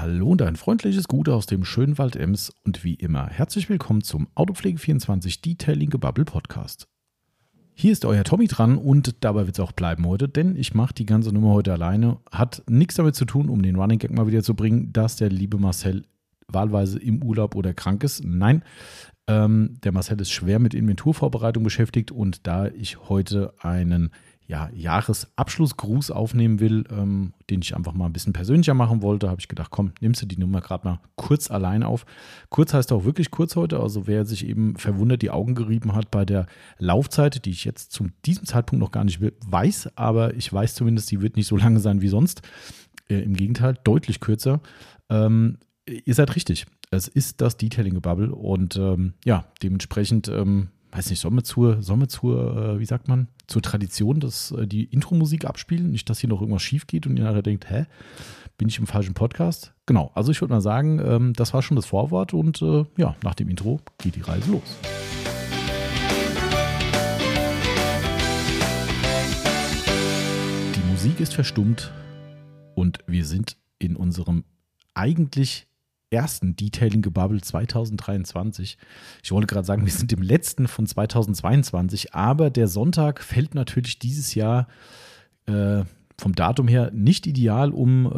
Hallo und ein freundliches Gute aus dem schönen Wald Ems und wie immer herzlich willkommen zum Autopflege24 Detailing Bubble Podcast. Hier ist euer Tommy dran und dabei wird es auch bleiben heute, denn ich mache die ganze Nummer heute alleine. Hat nichts damit zu tun, um den Running Gag mal wieder zu bringen, dass der liebe Marcel wahlweise im Urlaub oder krank ist. Nein, der Marcel ist schwer mit Inventurvorbereitung beschäftigt und da ich heute einen Jahresabschlussgruß aufnehmen will, den ich einfach mal ein bisschen persönlicher machen wollte, habe ich gedacht, komm, nimmst du die Nummer gerade mal kurz allein auf. Kurz heißt auch wirklich kurz heute, also wer sich eben verwundert die Augen gerieben hat bei der Laufzeit, die ich jetzt zu diesem Zeitpunkt noch gar nicht weiß, aber ich weiß zumindest, die wird nicht so lange sein wie sonst. Im Gegenteil, deutlich kürzer. Ihr seid richtig, es ist das Detailing Bubble und dementsprechend... weiß nicht, sollen wir zur, wie sagt man, zur Tradition, dass die Intro-Musik abspielen, nicht, dass hier noch irgendwas schief geht und ihr nachher denkt, hä, bin ich im falschen Podcast? Genau, also ich würde mal sagen, das war schon das Vorwort und nach dem Intro geht die Reise los. Die Musik ist verstummt und wir sind in unserem eigentlich ersten Detailing-Gebubble 2023. Ich wollte gerade sagen, wir sind im letzten von 2022, aber der Sonntag fällt natürlich dieses Jahr vom Datum her nicht ideal, um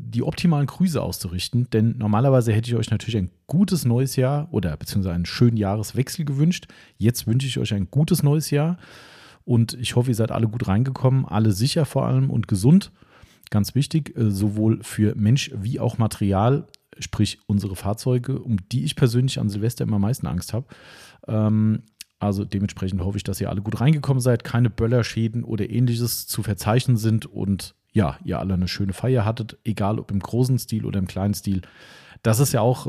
die optimalen Grüße auszurichten, denn normalerweise hätte ich euch natürlich ein gutes neues Jahr oder beziehungsweise einen schönen Jahreswechsel gewünscht. Jetzt wünsche ich euch ein gutes neues Jahr und ich hoffe, ihr seid alle gut reingekommen, alle sicher vor allem und gesund. Ganz wichtig, sowohl für Mensch wie auch Material, sprich unsere Fahrzeuge, um die ich persönlich an Silvester immer am meisten Angst habe. Also dementsprechend hoffe ich, dass ihr alle gut reingekommen seid, keine Böllerschäden oder ähnliches zu verzeichnen sind und ja, ihr alle eine schöne Feier hattet, egal ob im großen Stil oder im kleinen Stil. Das ist ja auch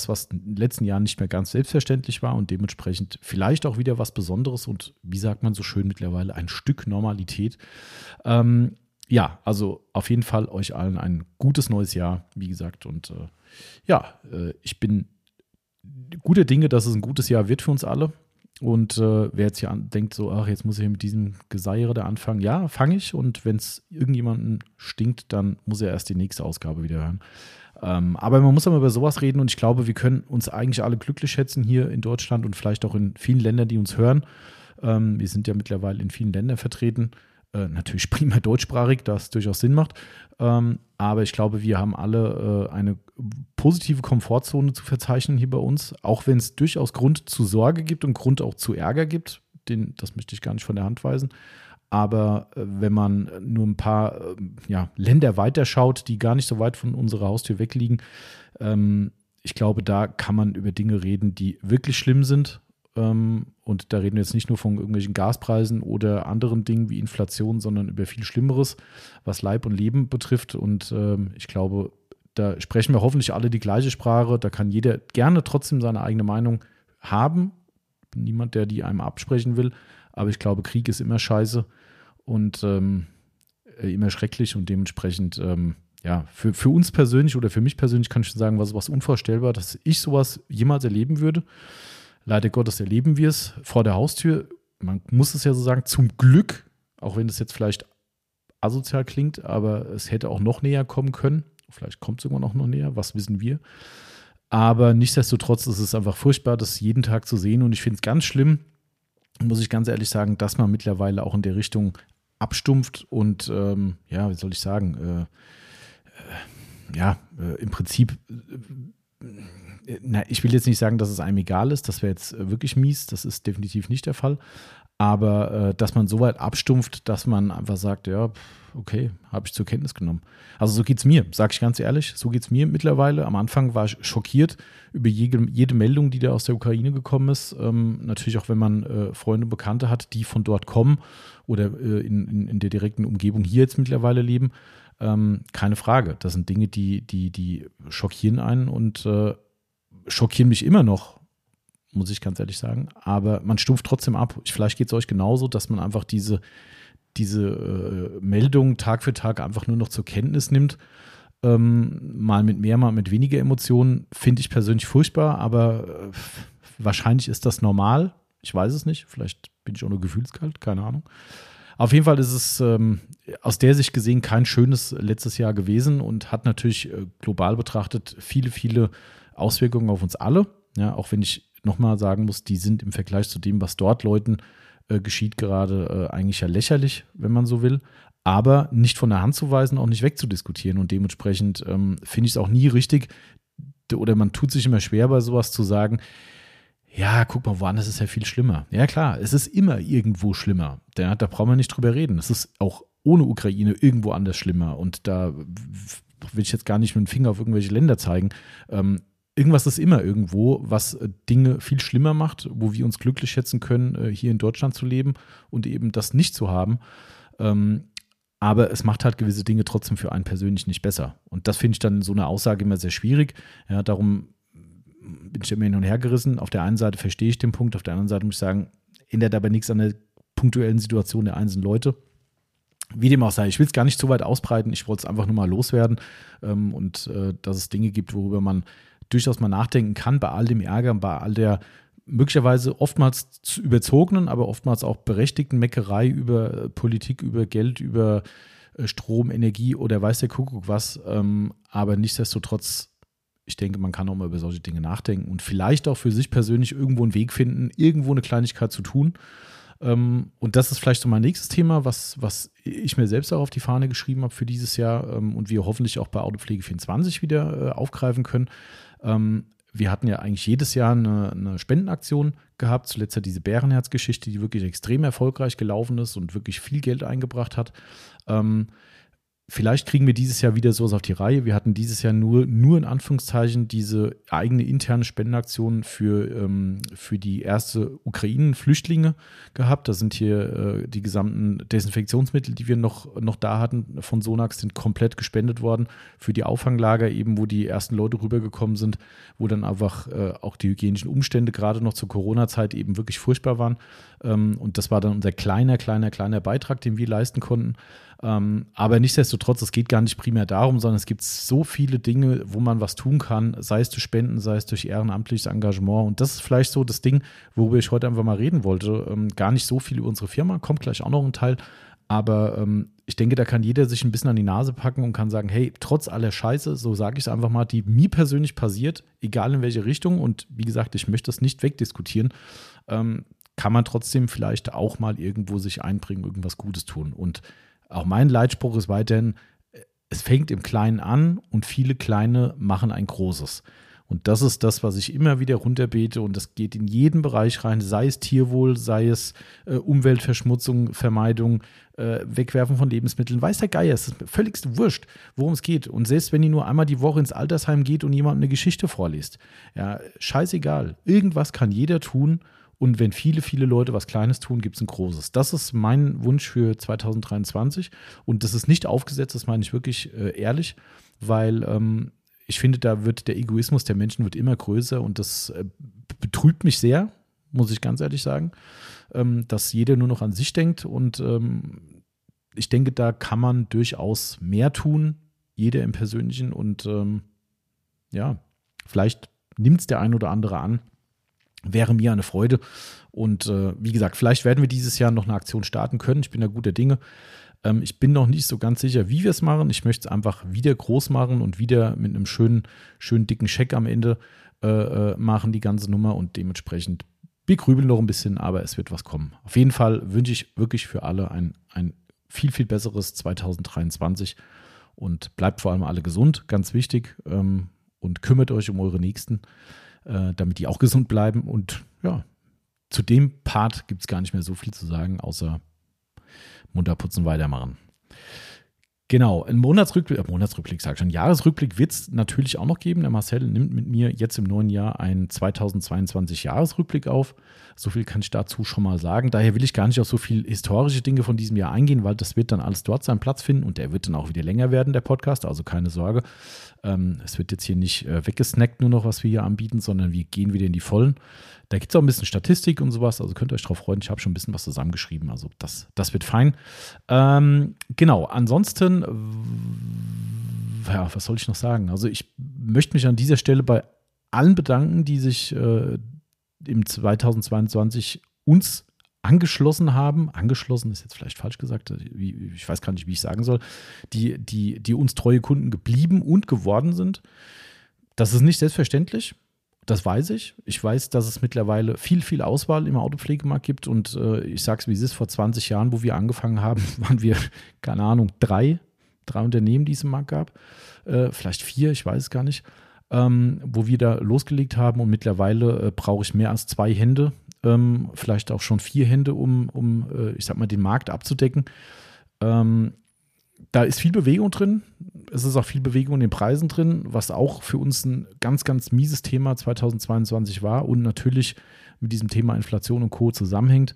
was in den letzten Jahren nicht mehr ganz selbstverständlich war und dementsprechend vielleicht auch wieder was Besonderes und, wie sagt man so schön mittlerweile, ein Stück Normalität. Also auf jeden Fall euch allen ein gutes neues Jahr, wie gesagt. Und ich bin guter Dinge, dass es ein gutes Jahr wird für uns alle. Und wer jetzt hier denkt so, ach, jetzt muss ich mit diesem Geseiere da anfangen. Ja, fange ich. Und wenn es irgendjemanden stinkt, dann muss er erst die nächste Ausgabe wieder hören. Aber man muss immer über sowas reden. Und ich glaube, wir können uns eigentlich alle glücklich schätzen hier in Deutschland und vielleicht auch in vielen Ländern, die uns hören. Wir sind ja mittlerweile in vielen Ländern vertreten. Natürlich primär deutschsprachig, das durchaus Sinn macht. Aber ich glaube, wir haben alle eine positive Komfortzone zu verzeichnen hier bei uns. Auch wenn es durchaus Grund zu Sorge gibt und Grund auch zu Ärger gibt. Das möchte ich gar nicht von der Hand weisen. Aber wenn man nur ein paar Länder weiterschaut, die gar nicht so weit von unserer Haustür weg liegen, ich glaube, da kann man über Dinge reden, die wirklich schlimm sind. Und da reden wir jetzt nicht nur von irgendwelchen Gaspreisen oder anderen Dingen wie Inflation, sondern über viel Schlimmeres, was Leib und Leben betrifft. Und ich glaube, da sprechen wir hoffentlich alle die gleiche Sprache. Da kann jeder gerne trotzdem seine eigene Meinung haben. Niemand, der die einem absprechen will. Aber ich glaube, Krieg ist immer scheiße und immer schrecklich und dementsprechend... für uns persönlich oder für mich persönlich kann ich schon sagen, was unvorstellbar, dass ich sowas jemals erleben würde. Leider Gottes erleben wir es vor der Haustür. Man muss es ja so sagen, zum Glück, auch wenn es jetzt vielleicht asozial klingt, aber es hätte auch noch näher kommen können. Vielleicht kommt es irgendwann auch noch näher, was wissen wir. Aber nichtsdestotrotz ist es einfach furchtbar, das jeden Tag zu sehen. Und ich finde es ganz schlimm, muss ich ganz ehrlich sagen, dass man mittlerweile auch in der Richtung abstumpft und, im Prinzip... ich will jetzt nicht sagen, dass es einem egal ist, das wäre jetzt wirklich mies, das ist definitiv nicht der Fall, aber dass man so weit abstumpft, dass man einfach sagt, ja, okay, habe ich zur Kenntnis genommen. Also so geht's mir, sage ich ganz ehrlich, so geht's mir mittlerweile. Am Anfang war ich schockiert über jede Meldung, die da aus der Ukraine gekommen ist. Natürlich auch, wenn man Freunde, Bekannte hat, die von dort kommen oder in der direkten Umgebung hier jetzt mittlerweile leben, keine Frage. Das sind Dinge, die schockieren einen und schockieren mich immer noch, muss ich ganz ehrlich sagen. Aber man stumpft trotzdem ab. Vielleicht geht es euch genauso, dass man einfach diese Meldung Tag für Tag einfach nur noch zur Kenntnis nimmt. Mal mit mehr, mal mit weniger Emotionen. Finde ich persönlich furchtbar, aber wahrscheinlich ist das normal. Ich weiß es nicht. Vielleicht bin ich auch nur gefühlskalt, keine Ahnung. Auf jeden Fall ist es aus der Sicht gesehen kein schönes letztes Jahr gewesen und hat natürlich global betrachtet viele, viele Auswirkungen auf uns alle. Ja, auch wenn ich nochmal sagen muss, die sind im Vergleich zu dem, was dort Leuten geschieht, gerade eigentlich ja lächerlich, wenn man so will. Aber nicht von der Hand zu weisen, auch nicht wegzudiskutieren. Und dementsprechend finde ich es auch nie richtig, oder man tut sich immer schwer bei sowas zu sagen, ja, guck mal, woanders ist ja viel schlimmer. Ja klar, es ist immer irgendwo schlimmer. Da brauchen wir nicht drüber reden. Es ist auch ohne Ukraine irgendwo anders schlimmer. Und da will ich jetzt gar nicht mit dem Finger auf irgendwelche Länder zeigen. Irgendwas ist immer irgendwo, was Dinge viel schlimmer macht, wo wir uns glücklich schätzen können, hier in Deutschland zu leben und eben das nicht zu haben. Aber es macht halt gewisse Dinge trotzdem für einen persönlich nicht besser. Und das finde ich dann in so einer Aussage immer sehr schwierig. Ja, darum bin ich immer hin und her gerissen. Auf der einen Seite verstehe ich den Punkt, auf der anderen Seite muss ich sagen, ändert aber nichts an der punktuellen Situation der einzelnen Leute. Wie dem auch sei, ich will es gar nicht zu weit ausbreiten, ich wollte es einfach nur mal loswerden und dass es Dinge gibt, worüber man durchaus mal nachdenken kann, bei all dem Ärger, bei all der möglicherweise oftmals überzogenen, aber oftmals auch berechtigten Meckerei über Politik, über Geld, über Strom, Energie oder weiß der Kuckuck was. Aber nichtsdestotrotz, ich denke, man kann auch mal über solche Dinge nachdenken und vielleicht auch für sich persönlich irgendwo einen Weg finden, irgendwo eine Kleinigkeit zu tun. Und das ist vielleicht so mein nächstes Thema, was ich mir selbst auch auf die Fahne geschrieben habe für dieses Jahr und wir hoffentlich auch bei Autopflege24 wieder aufgreifen können. Wir hatten ja eigentlich jedes Jahr eine Spendenaktion gehabt, zuletzt ja diese Bärenherzgeschichte, die wirklich extrem erfolgreich gelaufen ist und wirklich viel Geld eingebracht hat. Vielleicht kriegen wir dieses Jahr wieder sowas auf die Reihe. Wir hatten dieses Jahr nur in Anführungszeichen diese eigene interne Spendenaktion für die erste Ukraine-Flüchtlinge gehabt. Das sind hier die gesamten Desinfektionsmittel, die wir noch da hatten von Sonax, sind komplett gespendet worden für die Auffanglager eben, wo die ersten Leute rübergekommen sind, wo dann einfach auch die hygienischen Umstände gerade noch zur Corona-Zeit eben wirklich furchtbar waren. Und das war dann unser kleiner Beitrag, den wir leisten konnten. Aber nichtsdestotrotz, es geht gar nicht primär darum, sondern es gibt so viele Dinge, wo man was tun kann, sei es durch Spenden, sei es durch ehrenamtliches Engagement. Und das ist vielleicht so das Ding, worüber ich heute einfach mal reden wollte. Gar nicht so viel über unsere Firma, kommt gleich auch noch ein Teil. Aber ich denke, da kann jeder sich ein bisschen an die Nase packen und kann sagen, hey, trotz aller Scheiße, so sage ich es einfach mal, die mir persönlich passiert, egal in welche Richtung. Und wie gesagt, ich möchte das nicht wegdiskutieren. Kann man trotzdem vielleicht auch mal irgendwo sich einbringen, irgendwas Gutes tun. Und auch mein Leitspruch ist weiterhin, es fängt im Kleinen an und viele Kleine machen ein Großes. Und das ist das, was ich immer wieder runterbete und das geht in jeden Bereich rein, sei es Tierwohl, sei es Umweltverschmutzung, Vermeidung, Wegwerfen von Lebensmitteln, weiß der Geier, es ist völligst wurscht, worum es geht. Und selbst wenn ihr nur einmal die Woche ins Altersheim geht und jemandem eine Geschichte vorlest, ja, scheißegal, irgendwas kann jeder tun. Und wenn viele, viele Leute was Kleines tun, gibt es ein Großes. Das ist mein Wunsch für 2023. Und das ist nicht aufgesetzt, das meine ich wirklich ehrlich, weil ich finde, da wird der Egoismus der Menschen wird immer größer. Und das betrübt mich sehr, muss ich ganz ehrlich sagen, dass jeder nur noch an sich denkt. Und ich denke, da kann man durchaus mehr tun, jeder im Persönlichen. Und ja, vielleicht nimmt es der ein oder andere an. Wäre mir eine Freude und wie gesagt, vielleicht werden wir dieses Jahr noch eine Aktion starten können, ich bin da guter Dinge. Ich bin noch nicht so ganz sicher, wie wir es machen, ich möchte es einfach wieder groß machen und wieder mit einem schönen dicken Scheck am Ende machen, die ganze Nummer und dementsprechend, wir grübeln noch ein bisschen, aber es wird was kommen. Auf jeden Fall wünsche ich wirklich für alle ein viel, viel besseres 2023 und bleibt vor allem alle gesund, ganz wichtig und kümmert euch um eure Nächsten. Damit die auch gesund bleiben. Und ja, zu dem Part gibt es gar nicht mehr so viel zu sagen, außer munter putzen, weitermachen. Genau, einen Jahresrückblick wird es natürlich auch noch geben. Der Marcel nimmt mit mir jetzt im neuen Jahr einen 2022-Jahresrückblick auf. So viel kann ich dazu schon mal sagen. Daher will ich gar nicht auf so viel historische Dinge von diesem Jahr eingehen, weil das wird dann alles dort seinen Platz finden und der wird dann auch wieder länger werden, der Podcast, also keine Sorge. Es wird jetzt hier nicht weggesnackt nur noch, was wir hier anbieten, sondern wir gehen wieder in die Vollen. Da gibt es auch ein bisschen Statistik und sowas, also könnt ihr euch drauf freuen. Ich habe schon ein bisschen was zusammengeschrieben, also das wird fein. Genau, ansonsten, ja, was soll ich noch sagen? Also ich möchte mich an dieser Stelle bei allen bedanken, die sich im 2022 uns angeschlossen haben. Angeschlossen ist jetzt vielleicht falsch gesagt. Ich weiß gar nicht, wie ich sagen soll. Die uns treue Kunden geblieben und geworden sind. Das ist nicht selbstverständlich. Das weiß ich. Ich weiß, dass es mittlerweile viel, viel Auswahl im Autopflegemarkt gibt. Und ich sage es, wie es ist, vor 20 Jahren, wo wir angefangen haben, waren wir, keine Ahnung, drei Unternehmen, die es im Markt gab. Vielleicht 4, ich weiß es gar nicht. Wo wir da losgelegt haben. Und mittlerweile brauche ich mehr als 2 Hände, vielleicht auch schon 4 Hände, um ich sag mal, den Markt abzudecken. Da ist viel Bewegung drin. Es ist auch viel Bewegung in den Preisen drin, was auch für uns ein ganz, ganz mieses Thema 2022 war und natürlich mit diesem Thema Inflation und Co. zusammenhängt.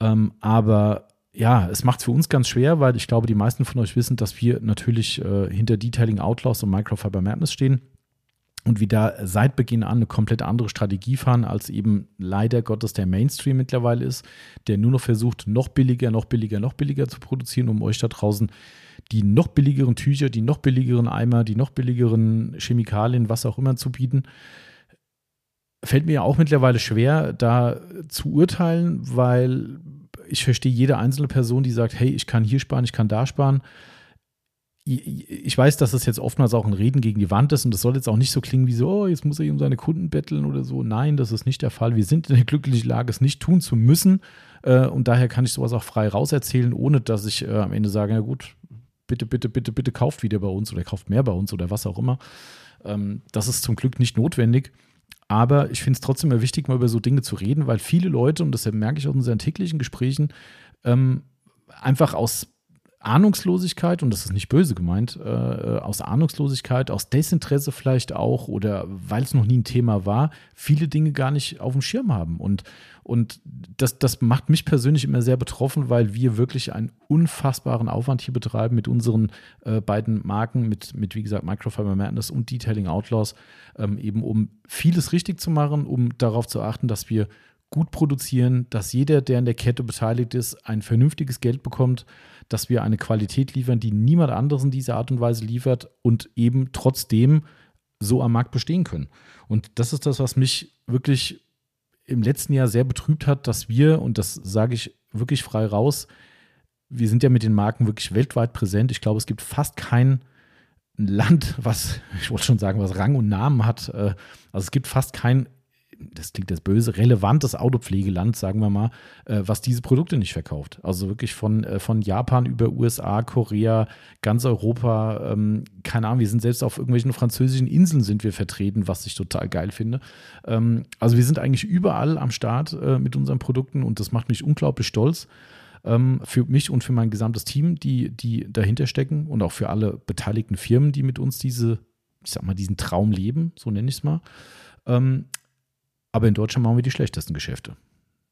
Aber ja, es macht es für uns ganz schwer, weil ich glaube, die meisten von euch wissen, dass wir natürlich hinter Detailing Outlaws und Microfiber Madness stehen und wir da seit Beginn an eine komplett andere Strategie fahren, als eben leider Gottes der Mainstream mittlerweile ist, der nur noch versucht, noch billiger zu produzieren, um euch da draußen die noch billigeren Tücher, die noch billigeren Eimer, die noch billigeren Chemikalien, was auch immer zu bieten. Fällt mir ja auch mittlerweile schwer, da zu urteilen, weil ich verstehe jede einzelne Person, die sagt, hey, ich kann hier sparen, ich kann da sparen. Ich weiß, dass das jetzt oftmals auch ein Reden gegen die Wand ist und das soll jetzt auch nicht so klingen wie so, oh, jetzt muss er um seine Kunden betteln oder so. Nein, das ist nicht der Fall. Wir sind in der glücklichen Lage, es nicht tun zu müssen und daher kann ich sowas auch frei rauserzählen, ohne dass ich am Ende sage, na gut, bitte kauft wieder bei uns oder kauft mehr bei uns oder was auch immer. Das ist zum Glück nicht notwendig, aber ich finde es trotzdem immer wichtig, mal über so Dinge zu reden, weil viele Leute, und das merke ich aus unseren täglichen Gesprächen, einfach aus Ahnungslosigkeit, und das ist nicht böse gemeint, aus Ahnungslosigkeit, aus Desinteresse vielleicht auch oder weil es noch nie ein Thema war, viele Dinge gar nicht auf dem Schirm haben. Und das macht mich persönlich immer sehr betroffen, weil wir wirklich einen unfassbaren Aufwand hier betreiben mit unseren beiden Marken, mit wie gesagt Microfiber Madness und Detailing Outlaws, eben um vieles richtig zu machen, um darauf zu achten, dass wir gut produzieren, dass jeder, der in der Kette beteiligt ist, ein vernünftiges Geld bekommt, dass wir eine Qualität liefern, die niemand anderes in dieser Art und Weise liefert und eben trotzdem so am Markt bestehen können. Und das ist das, was mich wirklich im letzten Jahr sehr betrübt hat, dass wir, und das sage ich wirklich frei raus, wir sind ja mit den Marken wirklich weltweit präsent. Ich glaube, es gibt fast kein Land, was Rang und Namen hat. Also es gibt fast kein, das klingt jetzt böse, relevantes Autopflegeland, sagen wir mal, was diese Produkte nicht verkauft. Also wirklich von Japan über USA, Korea, ganz Europa, keine Ahnung, wir sind selbst auf irgendwelchen französischen Inseln sind wir vertreten, was ich total geil finde. Also wir sind eigentlich überall am Start mit unseren Produkten und das macht mich unglaublich stolz für mich und für mein gesamtes Team, die dahinter stecken und auch für alle beteiligten Firmen, die mit uns diesen Traum leben, so nenne ich es mal. Aber in Deutschland machen wir die schlechtesten Geschäfte.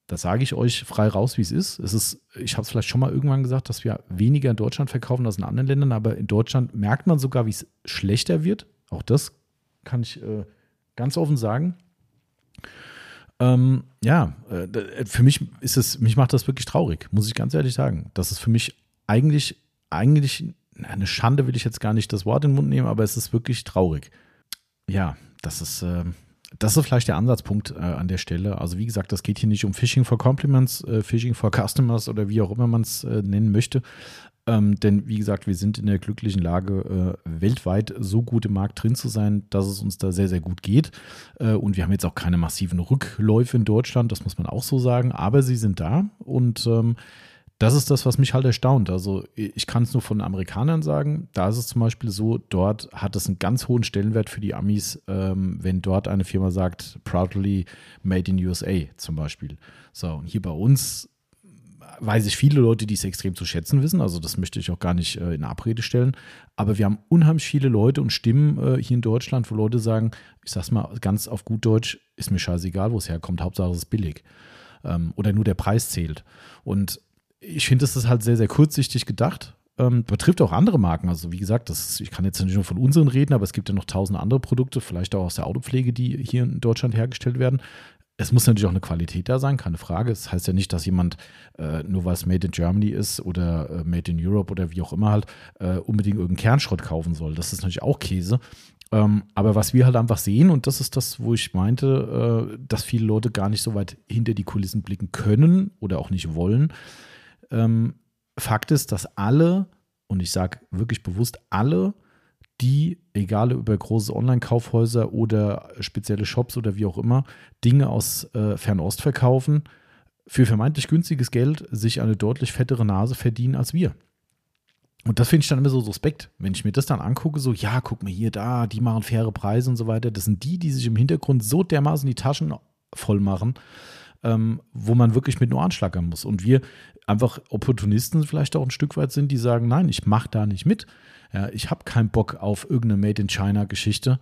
Das sage ich euch frei raus, wie es ist. Ich habe es vielleicht schon mal irgendwann gesagt, dass wir weniger in Deutschland verkaufen als in anderen Ländern, aber in Deutschland merkt man sogar, wie es schlechter wird. Auch das kann ich ganz offen sagen. Für mich ist es, mich macht das wirklich traurig, muss ich ganz ehrlich sagen. Das ist für mich eigentlich eine Schande, will ich jetzt gar nicht das Wort in den Mund nehmen, aber es ist wirklich traurig. Ja, Das ist vielleicht der Ansatzpunkt an der Stelle. Also wie gesagt, das geht hier nicht um Phishing for Compliments, Phishing for Customers oder wie auch immer man es nennen möchte. Denn wie gesagt, wir sind in der glücklichen Lage, weltweit so gut im Markt drin zu sein, dass es uns da sehr, sehr gut geht. Und wir haben jetzt auch keine massiven Rückläufe in Deutschland, das muss man auch so sagen. Aber sie sind da und das ist das, was mich halt erstaunt. Also ich kann es nur von Amerikanern sagen, da ist es zum Beispiel so, dort hat es einen ganz hohen Stellenwert für die Amis, wenn dort eine Firma sagt, proudly made in USA zum Beispiel. So, und hier bei uns weiß ich viele Leute, die es extrem zu schätzen wissen, also das möchte ich auch gar nicht in Abrede stellen, aber wir haben unheimlich viele Leute und Stimmen hier in Deutschland, wo Leute sagen, ich sag's mal ganz auf gut Deutsch, ist mir scheißegal, wo es herkommt, Hauptsache es ist billig. Oder nur der Preis zählt. Und ich finde, das ist halt sehr, sehr kurzsichtig gedacht. Betrifft auch andere Marken. Also wie gesagt, ich kann jetzt nicht nur von unseren reden, aber es gibt ja noch 1000 andere Produkte, vielleicht auch aus der Autopflege, die hier in Deutschland hergestellt werden. Es muss natürlich auch eine Qualität da sein, keine Frage. Das heißt ja nicht, dass jemand, nur weil es made in Germany ist oder made in Europe oder wie auch immer halt, unbedingt irgendeinen Kernschrott kaufen soll. Das ist natürlich auch Käse. Aber was wir halt einfach sehen, und das ist das, wo ich meinte, dass viele Leute gar nicht so weit hinter die Kulissen blicken können oder auch nicht wollen. Fakt ist, dass alle, und ich sage wirklich bewusst alle, die, egal über große Online-Kaufhäuser oder spezielle Shops oder wie auch immer, Dinge aus Fernost verkaufen, für vermeintlich günstiges Geld sich eine deutlich fettere Nase verdienen als wir. Und das finde ich dann immer so suspekt, wenn ich mir das dann angucke, so, ja, guck mal hier, da, die machen faire Preise und so weiter. Das sind die, die sich im Hintergrund so dermaßen die Taschen voll machen, wo man wirklich mit nur anschlagern muss. Und wir einfach Opportunisten vielleicht auch ein Stück weit sind, die sagen, nein, ich mache da nicht mit. Ja, ich habe keinen Bock auf irgendeine Made-in-China-Geschichte,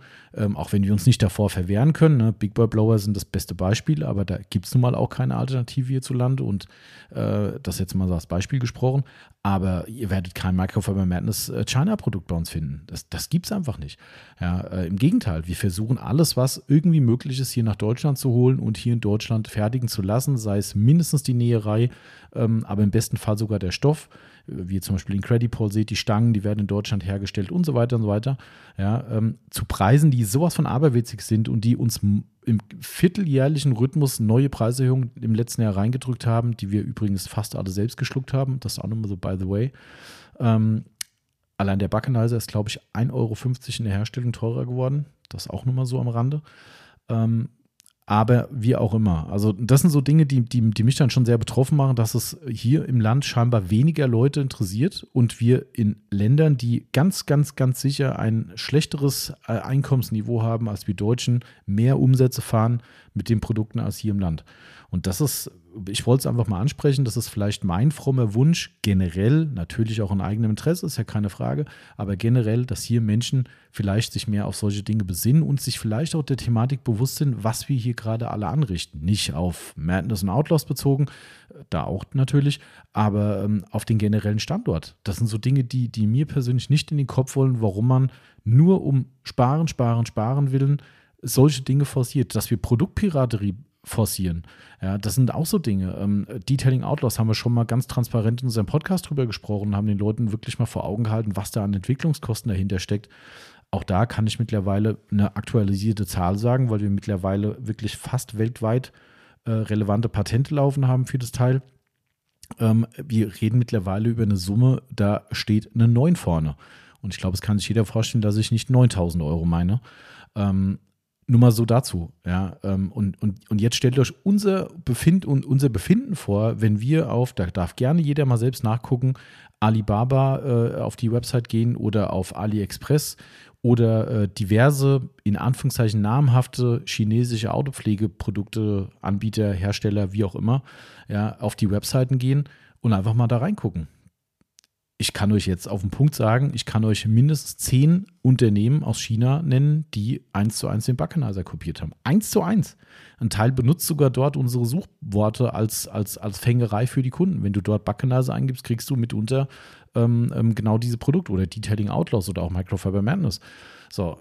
auch wenn wir uns nicht davor verwehren können. Ne? Big Boy Blower sind das beste Beispiel, aber da gibt es nun mal auch keine Alternative hierzulande und das jetzt mal so als Beispiel gesprochen. Aber ihr werdet kein Microfiber Madness China-Produkt bei uns finden. Das gibt es einfach nicht. Ja, im Gegenteil, wir versuchen alles, was irgendwie möglich ist, hier nach Deutschland zu holen und hier in Deutschland fertigen zu lassen, sei es mindestens die Näherei, aber im besten Fall sogar der Stoff. Wie ihr zum Beispiel in Creditpol seht, die Stangen, die werden in Deutschland hergestellt und so weiter und so weiter. Ja, zu Preisen, die sowas von aberwitzig sind und die uns im vierteljährlichen Rhythmus neue Preiserhöhungen im letzten Jahr reingedrückt haben, die wir übrigens fast alle selbst geschluckt haben. Das ist auch nochmal so, by the way. Allein der Backenheiser ist, glaube ich, 1,50 Euro in der Herstellung teurer geworden. Das ist auch nochmal so am Rande. Aber wie auch immer. Also das sind so Dinge, die mich dann schon sehr betroffen machen, dass es hier im Land scheinbar weniger Leute interessiert und wir in Ländern, die ganz, ganz, ganz sicher ein schlechteres Einkommensniveau haben als wir Deutschen, mehr Umsätze fahren mit den Produkten als hier im Land. Und das ist, ich wollte es einfach mal ansprechen, das ist vielleicht mein frommer Wunsch, generell, natürlich auch in eigenem Interesse, ist ja keine Frage, aber generell, dass hier Menschen vielleicht sich mehr auf solche Dinge besinnen und sich vielleicht auch der Thematik bewusst sind, was wir hier gerade alle anrichten. Nicht auf Madness und Outlaws bezogen, da auch natürlich, aber auf den generellen Standort. Das sind so Dinge, die mir persönlich nicht in den Kopf wollen, warum man nur um Sparen willen solche Dinge forciert, dass wir Produktpiraterie forcieren. Ja, das sind auch so Dinge. Detailing Outlaws haben wir schon mal ganz transparent in unserem Podcast drüber gesprochen und haben den Leuten wirklich mal vor Augen gehalten, was da an Entwicklungskosten dahinter steckt. Auch da kann ich mittlerweile eine aktualisierte Zahl sagen, weil wir mittlerweile wirklich fast weltweit relevante Patente laufen haben für das Teil. Wir reden mittlerweile über eine Summe, da steht eine 9 vorne. Und ich glaube, es kann sich jeder vorstellen, dass ich nicht 9.000 Euro meine. Nur mal so dazu, ja, und jetzt stellt euch unser Befinden vor, wenn wir da darf gerne jeder mal selbst nachgucken, Alibaba auf die Website gehen oder auf AliExpress oder diverse, in Anführungszeichen namhafte chinesische Autopflegeprodukte, Anbieter, Hersteller, wie auch immer, ja, auf die Webseiten gehen und einfach mal da reingucken. Ich kann euch jetzt auf den Punkt sagen, ich kann euch mindestens 10 Unternehmen aus China nennen, die 1:1 den Backenheiser kopiert haben. 1:1. Ein Teil benutzt sogar dort unsere Suchworte als Fängerei für die Kunden. Wenn du dort Backenheiser eingibst, kriegst du mitunter genau diese Produkte oder Detailing Outlaws oder auch Microfiber Madness. So,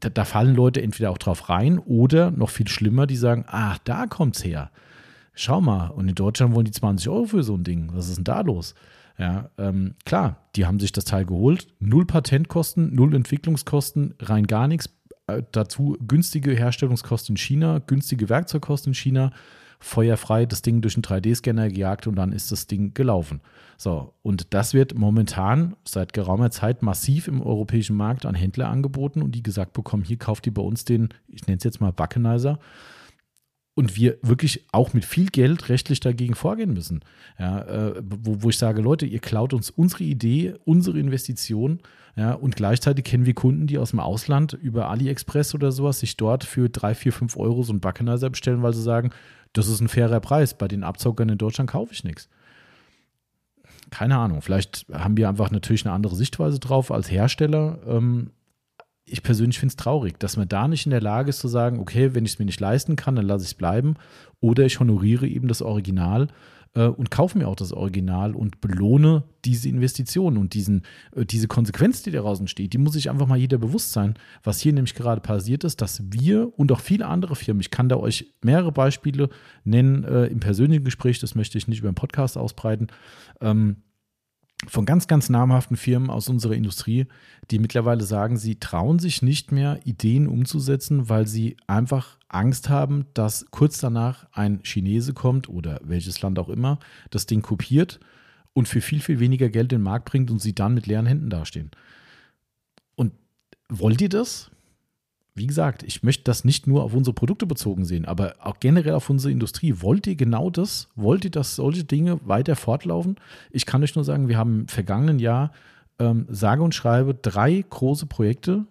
da fallen Leute entweder auch drauf rein oder noch viel schlimmer, die sagen, ach, da kommt's her. Schau mal, und in Deutschland wollen die 20 Euro für so ein Ding. Was ist denn da los? Ja, klar, die haben sich das Teil geholt, 0 Patentkosten, 0 Entwicklungskosten, rein gar nichts, dazu günstige Herstellungskosten in China, günstige Werkzeugkosten in China, feuerfrei das Ding durch einen 3D-Scanner gejagt und dann ist das Ding gelaufen. So, und das wird momentan seit geraumer Zeit massiv im europäischen Markt an Händler angeboten und die gesagt bekommen, hier kauft ihr bei uns den, ich nenne es jetzt mal Backenizer. Und wir wirklich auch mit viel Geld rechtlich dagegen vorgehen müssen. Ja, wo ich sage, Leute, ihr klaut uns unsere Idee, unsere Investition. Ja, und gleichzeitig kennen wir Kunden, die aus dem Ausland über AliExpress oder sowas sich dort für 3, 4, 5 Euro so einen Backenizer bestellen, weil sie sagen, das ist ein fairer Preis. Bei den Abzockern in Deutschland kaufe ich nichts. Keine Ahnung. Vielleicht haben wir einfach natürlich eine andere Sichtweise drauf als Hersteller. Ich persönlich finde es traurig, dass man da nicht in der Lage ist zu sagen, okay, wenn ich es mir nicht leisten kann, dann lasse ich es bleiben oder ich honoriere eben das Original und kaufe mir auch das Original und belohne diese Investition und diese Konsequenz, die daraus entsteht, die muss sich einfach mal jeder bewusst sein, was hier nämlich gerade passiert ist, dass wir und auch viele andere Firmen, ich kann da euch mehrere Beispiele nennen im persönlichen Gespräch, das möchte ich nicht über den Podcast ausbreiten, von ganz, ganz namhaften Firmen aus unserer Industrie, die mittlerweile sagen, sie trauen sich nicht mehr, Ideen umzusetzen, weil sie einfach Angst haben, dass kurz danach ein Chinese kommt oder welches Land auch immer, das Ding kopiert und für viel, viel weniger Geld in den Markt bringt und sie dann mit leeren Händen dastehen. Und wollt ihr das? Wie gesagt, ich möchte das nicht nur auf unsere Produkte bezogen sehen, aber auch generell auf unsere Industrie. Wollt ihr genau das? Wollt ihr, dass solche Dinge weiter fortlaufen? Ich kann euch nur sagen, wir haben im vergangenen Jahr sage und schreibe 3 große Projekte,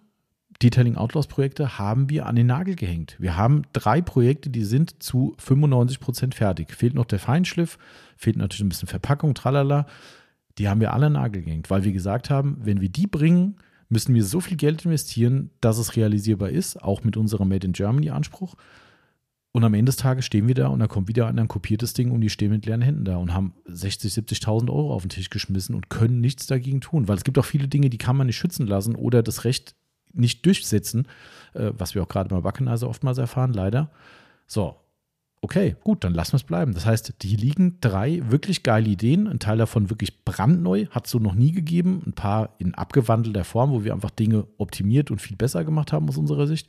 Detailing Outlaws Projekte, haben wir an den Nagel gehängt. Wir haben 3 Projekte, die sind zu 95% fertig. Fehlt noch der Feinschliff, fehlt natürlich ein bisschen Verpackung, tralala. Die haben wir alle an den Nagel gehängt, weil wir gesagt haben, wenn wir die bringen, müssen wir so viel Geld investieren, dass es realisierbar ist, auch mit unserem Made in Germany-Anspruch. Und am Ende des Tages stehen wir da und dann kommt wieder ein kopiertes Ding und die stehen mit leeren Händen da und haben 60.000, 70.000 Euro auf den Tisch geschmissen und können nichts dagegen tun. Weil es gibt auch viele Dinge, die kann man nicht schützen lassen oder das Recht nicht durchsetzen, was wir auch gerade bei Backenheiser oftmals erfahren, leider. So, okay, gut, dann lassen wir es bleiben. Das heißt, hier liegen 3 wirklich geile Ideen. Ein Teil davon wirklich brandneu, hat es so noch nie gegeben. Ein paar in abgewandelter Form, wo wir einfach Dinge optimiert und viel besser gemacht haben aus unserer Sicht.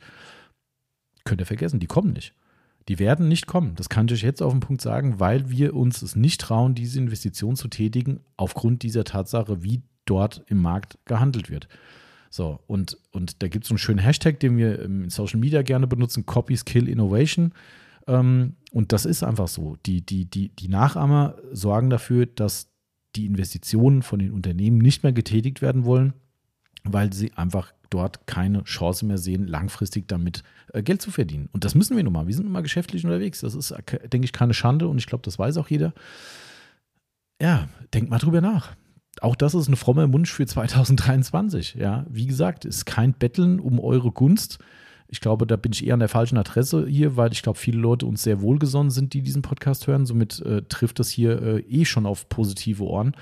Könnt ihr vergessen, die kommen nicht. Die werden nicht kommen. Das kann ich euch jetzt auf den Punkt sagen, weil wir uns es nicht trauen, diese Investition zu tätigen, aufgrund dieser Tatsache, wie dort im Markt gehandelt wird. So, und da gibt es so einen schönen Hashtag, den wir in Social Media gerne benutzen, Copies Kill Innovation. Und das ist einfach so. Die Nachahmer sorgen dafür, dass die Investitionen von den Unternehmen nicht mehr getätigt werden wollen, weil sie einfach dort keine Chance mehr sehen, langfristig damit Geld zu verdienen. Und das müssen wir nun mal. Wir sind nun mal geschäftlich unterwegs. Das ist, denke ich, keine Schande und ich glaube, das weiß auch jeder. Ja, denkt mal drüber nach. Auch das ist ein frommer Wunsch für 2023. Ja, wie gesagt, ist kein Betteln um eure Gunst. Ich glaube, da bin ich eher an der falschen Adresse hier, weil ich glaube, viele Leute uns sehr wohlgesonnen sind, die diesen Podcast hören. Somit trifft das hier schon auf positive Ohren.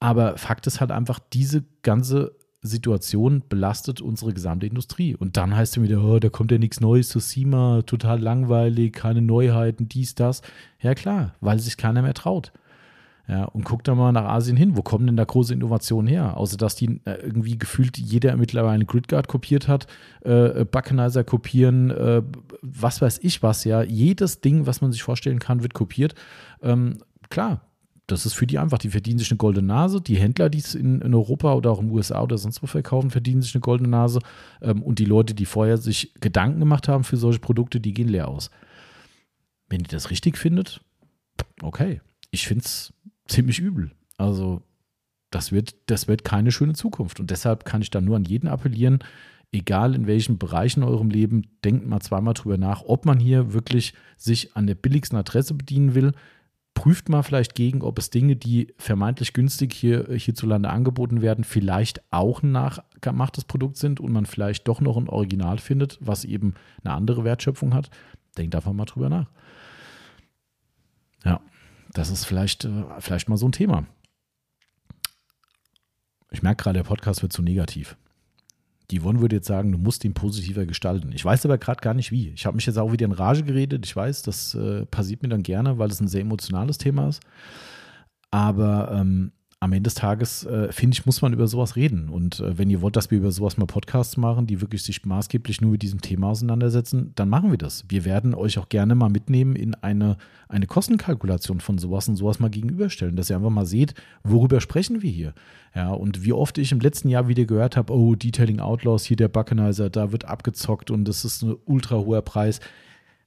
Aber Fakt ist halt einfach, diese ganze Situation belastet unsere gesamte Industrie. Und dann heißt es wieder, oh, da kommt ja nichts Neues zu Sima, total langweilig, keine Neuheiten, dies, das. Ja klar, weil sich keiner mehr traut. Ja, und guckt da mal nach Asien hin. Wo kommen denn da große Innovationen her? Außer, dass die irgendwie gefühlt jeder mittlerweile eine Gridguard kopiert hat, Backenheiser kopieren, was weiß ich was, ja. Jedes Ding, was man sich vorstellen kann, wird kopiert. Klar, das ist für die einfach. Die verdienen sich eine goldene Nase. Die Händler, die es in Europa oder auch in den USA oder sonst wo verkaufen, verdienen sich eine goldene Nase. Und die Leute, die vorher sich Gedanken gemacht haben für solche Produkte, die gehen leer aus. Wenn ihr das richtig findet, okay. Ich finde es ziemlich übel. Also das wird keine schöne Zukunft. Und deshalb kann ich da nur an jeden appellieren, egal in welchen Bereichen in eurem Leben, denkt mal zweimal drüber nach, ob man hier wirklich sich an der billigsten Adresse bedienen will. Prüft mal vielleicht gegen, ob es Dinge, die vermeintlich günstig hierzulande angeboten werden, vielleicht auch ein nachgemachtes Produkt sind und man vielleicht doch noch ein Original findet, was eben eine andere Wertschöpfung hat. Denkt einfach mal drüber nach. Ja. Das ist vielleicht mal so ein Thema. Ich merke gerade, der Podcast wird zu negativ. Die Yvonne würde jetzt sagen, du musst ihn positiver gestalten. Ich weiß aber gerade gar nicht, wie. Ich habe mich jetzt auch wieder in Rage geredet. Ich weiß, das passiert mir dann gerne, weil es ein sehr emotionales Thema ist. Aber am Ende des Tages, finde ich, muss man über sowas reden. Und wenn ihr wollt, dass wir über sowas mal Podcasts machen, die wirklich sich maßgeblich nur mit diesem Thema auseinandersetzen, dann machen wir das. Wir werden euch auch gerne mal mitnehmen in eine Kostenkalkulation von sowas und sowas mal gegenüberstellen, dass ihr einfach mal seht, worüber sprechen wir hier. Ja, und wie oft ich im letzten Jahr wieder gehört habe, oh, Detailing Outlaws, hier der Backenheiser, da wird abgezockt und das ist ein ultra hoher Preis.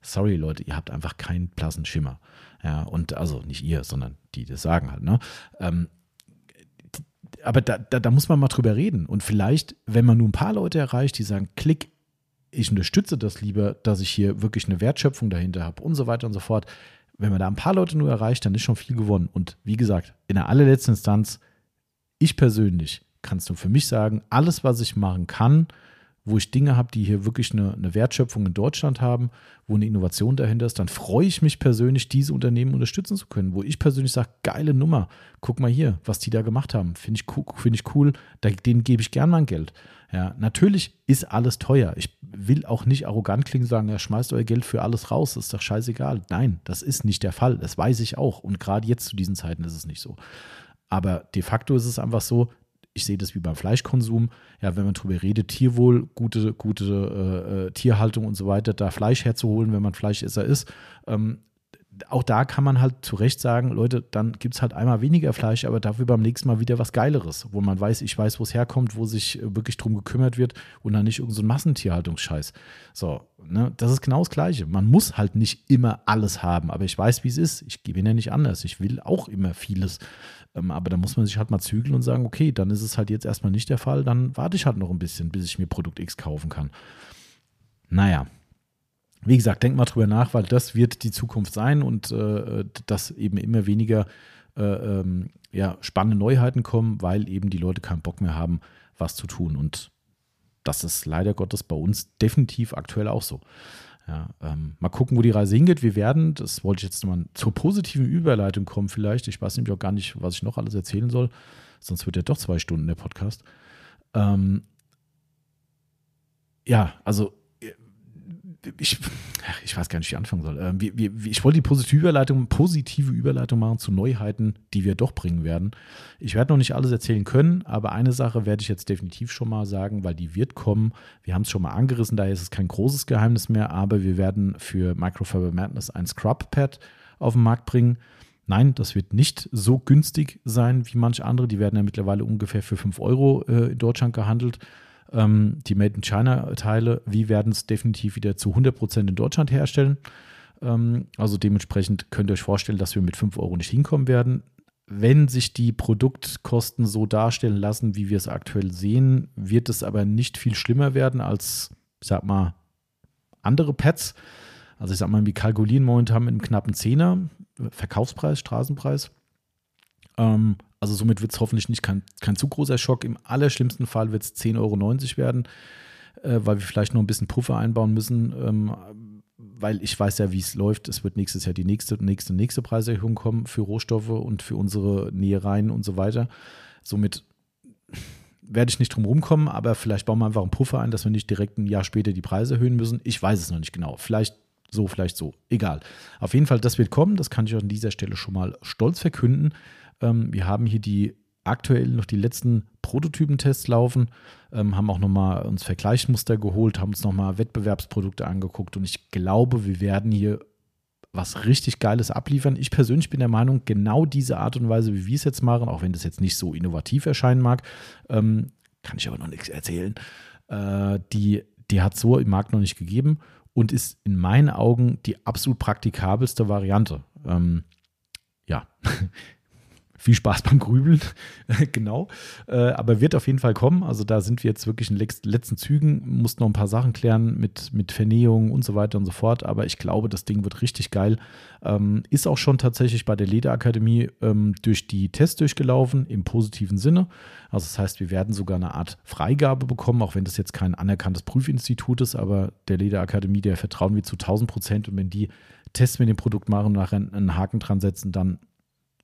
Sorry, Leute, ihr habt einfach keinen blassen Schimmer. Ja, und also nicht ihr, sondern die das sagen halt, ne? Aber da muss man mal drüber reden. Und vielleicht, wenn man nur ein paar Leute erreicht, die sagen, klick, ich unterstütze das lieber, dass ich hier wirklich eine Wertschöpfung dahinter habe und so weiter und so fort. Wenn man da ein paar Leute nur erreicht, dann ist schon viel gewonnen. Und wie gesagt, in der allerletzten Instanz, ich persönlich kann es nur für mich sagen, alles, was ich machen kann, wo ich Dinge habe, die hier wirklich eine Wertschöpfung in Deutschland haben, wo eine Innovation dahinter ist, dann freue ich mich persönlich, diese Unternehmen unterstützen zu können, wo ich persönlich sage, geile Nummer, guck mal hier, was die da gemacht haben, finde ich cool, denen gebe ich gern mein Geld. Ja, natürlich ist alles teuer. Ich will auch nicht arrogant klingen und sagen, ja, schmeißt euer Geld für alles raus, das ist doch scheißegal. Nein, das ist nicht der Fall, das weiß ich auch und gerade jetzt zu diesen Zeiten ist es nicht so. Aber de facto ist es einfach so, ich sehe das wie beim Fleischkonsum, ja, wenn man drüber redet, Tierwohl, gute Tierhaltung und so weiter, da Fleisch herzuholen, wenn man Fleischesser ist, auch da kann man halt zu Recht sagen, Leute, dann gibt es halt einmal weniger Fleisch, aber dafür beim nächsten Mal wieder was Geileres, wo man weiß, ich weiß, wo es herkommt, wo sich wirklich drum gekümmert wird und dann nicht irgend so ein Massentierhaltungsscheiß. So, ne? Das ist genau das Gleiche. Man muss halt nicht immer alles haben, aber ich weiß, wie es ist. Ich gebe ihnen ja nicht anders. Ich will auch immer vieles. Aber da muss man sich halt mal zügeln und sagen, okay, dann ist es halt jetzt erstmal nicht der Fall, dann warte ich halt noch ein bisschen, bis ich mir Produkt X kaufen kann. Naja. Wie gesagt, denkt mal drüber nach, weil das wird die Zukunft sein und dass eben immer weniger spannende Neuheiten kommen, weil eben die Leute keinen Bock mehr haben, was zu tun. Und das ist leider Gottes bei uns definitiv aktuell auch so. Ja, mal gucken, wo die Reise hingeht. Wir werden, das wollte ich jetzt mal zur positiven Überleitung kommen vielleicht. Ich weiß nämlich auch gar nicht, was ich noch alles erzählen soll. Sonst wird ja doch 2 Stunden der Podcast. Ich weiß gar nicht, wie ich anfangen soll. Ich wollte die positive Überleitung machen zu Neuheiten, die wir doch bringen werden. Ich werde noch nicht alles erzählen können, aber eine Sache werde ich jetzt definitiv schon mal sagen, weil die wird kommen. Wir haben es schon mal angerissen, daher ist es kein großes Geheimnis mehr, aber wir werden für Microfiber Madness ein Scrub-Pad auf den Markt bringen. Nein, das wird nicht so günstig sein wie manche andere. Die werden ja mittlerweile ungefähr für 5 € in Deutschland gehandelt. Die Made-in-China-Teile, wir werden es definitiv wieder zu 100% in Deutschland herstellen. Also dementsprechend könnt ihr euch vorstellen, dass wir mit 5 € nicht hinkommen werden. Wenn sich die Produktkosten so darstellen lassen, wie wir es aktuell sehen, wird es aber nicht viel schlimmer werden als, ich sag mal, andere Pads. Also ich sag mal, wir kalkulieren momentan mit einem knappen Zehner, Verkaufspreis, Straßenpreis. Also somit wird es hoffentlich nicht kein zu großer Schock. Im allerschlimmsten Fall wird es 10,90 € werden, weil wir vielleicht noch ein bisschen Puffer einbauen müssen, weil ich weiß ja, wie es läuft. Es wird nächstes Jahr die nächste Preiserhöhung kommen für Rohstoffe und für unsere Nähereien und so weiter. Somit werde ich nicht drum rumkommen, aber vielleicht bauen wir einfach einen Puffer ein, dass wir nicht direkt ein Jahr später die Preise erhöhen müssen. Ich weiß es noch nicht genau. Vielleicht so. Egal. Auf jeden Fall, das wird kommen. Das kann ich an dieser Stelle schon mal stolz verkünden. Wir haben hier aktuell noch die letzten Prototypentests laufen, haben auch nochmal uns Vergleichsmuster geholt, haben uns nochmal Wettbewerbsprodukte angeguckt und ich glaube, wir werden hier was richtig Geiles abliefern. Ich persönlich bin der Meinung, genau diese Art und Weise, wie wir es jetzt machen, auch wenn das jetzt nicht so innovativ erscheinen mag, kann ich aber noch nichts erzählen, die hat es so im Markt noch nicht gegeben und ist in meinen Augen die absolut praktikabelste Variante. Viel Spaß beim Grübeln, genau. Aber wird auf jeden Fall kommen. Also da sind wir jetzt wirklich in den letzten Zügen, mussten noch ein paar Sachen klären mit Vernähung und so weiter und so fort. Aber ich glaube, das Ding wird richtig geil. Ist auch schon tatsächlich bei der Lederakademie durch die Tests durchgelaufen, im positiven Sinne. Also das heißt, wir werden sogar eine Art Freigabe bekommen, auch wenn das jetzt kein anerkanntes Prüfinstitut ist. Aber der Lederakademie, der vertrauen wir zu 1000%. Und wenn die Tests mit dem Produkt machen und nachher einen Haken dran setzen, dann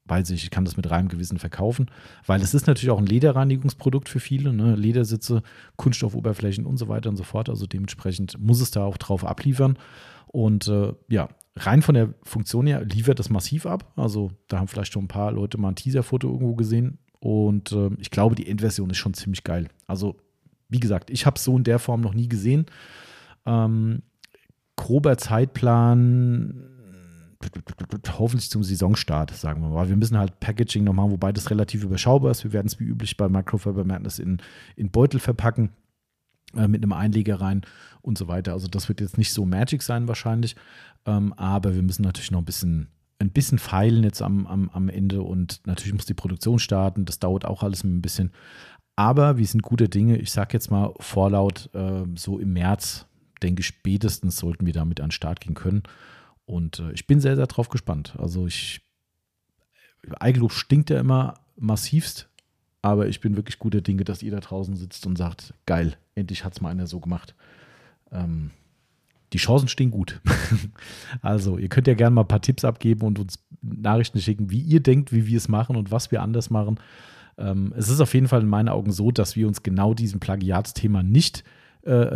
weiß ich kann das mit reinem Gewissen verkaufen, weil es ist natürlich auch ein Lederreinigungsprodukt für viele, ne? Ledersitze, Kunststoffoberflächen und so weiter und so fort. Also dementsprechend muss es da auch drauf abliefern. Und rein von der Funktion her liefert das massiv ab. Also da haben vielleicht schon ein paar Leute mal ein Teaserfoto irgendwo gesehen. Und ich glaube, die Endversion ist schon ziemlich geil. Also wie gesagt, ich habe es so in der Form noch nie gesehen. Grober Zeitplan hoffentlich zum Saisonstart, sagen wir mal. Wir müssen halt Packaging noch machen, wobei das relativ überschaubar ist. Wir werden es wie üblich bei Microfiber Madness in Beutel verpacken, mit einem Einleger rein und so weiter. Also das wird jetzt nicht so Magic sein wahrscheinlich, aber wir müssen natürlich noch ein bisschen feilen jetzt am Ende und natürlich muss die Produktion starten. Das dauert auch alles ein bisschen. Aber wir sind gute Dinge. Ich sage jetzt mal vorlaut, so im März, denke ich, spätestens sollten wir damit an den Start gehen können. Und ich bin sehr, sehr drauf gespannt. Also Eigenlob stinkt ja immer massivst, aber ich bin wirklich guter Dinge, dass ihr da draußen sitzt und sagt, geil, endlich hat es mal einer so gemacht. Die Chancen stehen gut. Also ihr könnt ja gerne mal ein paar Tipps abgeben und uns Nachrichten schicken, wie ihr denkt, wie wir es machen und was wir anders machen. Es ist auf jeden Fall in meinen Augen so, dass wir uns genau diesem Plagiatsthema nicht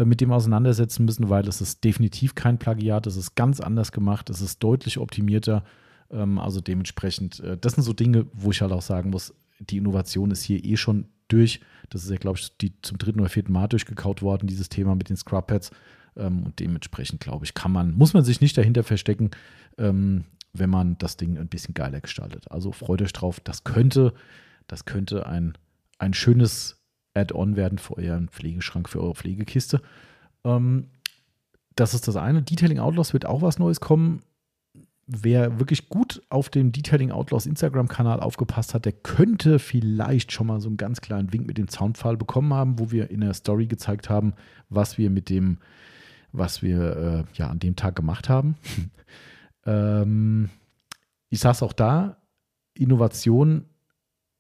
mit dem auseinandersetzen müssen, weil es ist definitiv kein Plagiat, es ist ganz anders gemacht, es ist deutlich optimierter, also dementsprechend, das sind so Dinge, wo ich halt auch sagen muss, die Innovation ist hier eh schon durch. Das ist ja, glaube ich, die zum 3. oder 4. Mal durchgekaut worden, dieses Thema mit den Scrub-Pads. Und dementsprechend, glaube ich, muss man sich nicht dahinter verstecken, wenn man das Ding ein bisschen geiler gestaltet. Also freut euch drauf. Das könnte ein schönes Add-on werden für euren Pflegeschrank, für eure Pflegekiste. Das ist das eine. Detailing Outlaws wird auch was Neues kommen. Wer wirklich gut auf dem Detailing Outlaws Instagram-Kanal aufgepasst hat, der könnte vielleicht schon mal so einen ganz kleinen Wink mit dem Soundfall bekommen haben, wo wir in der Story gezeigt haben, was wir an dem Tag gemacht haben. Ich saß auch da, Innovation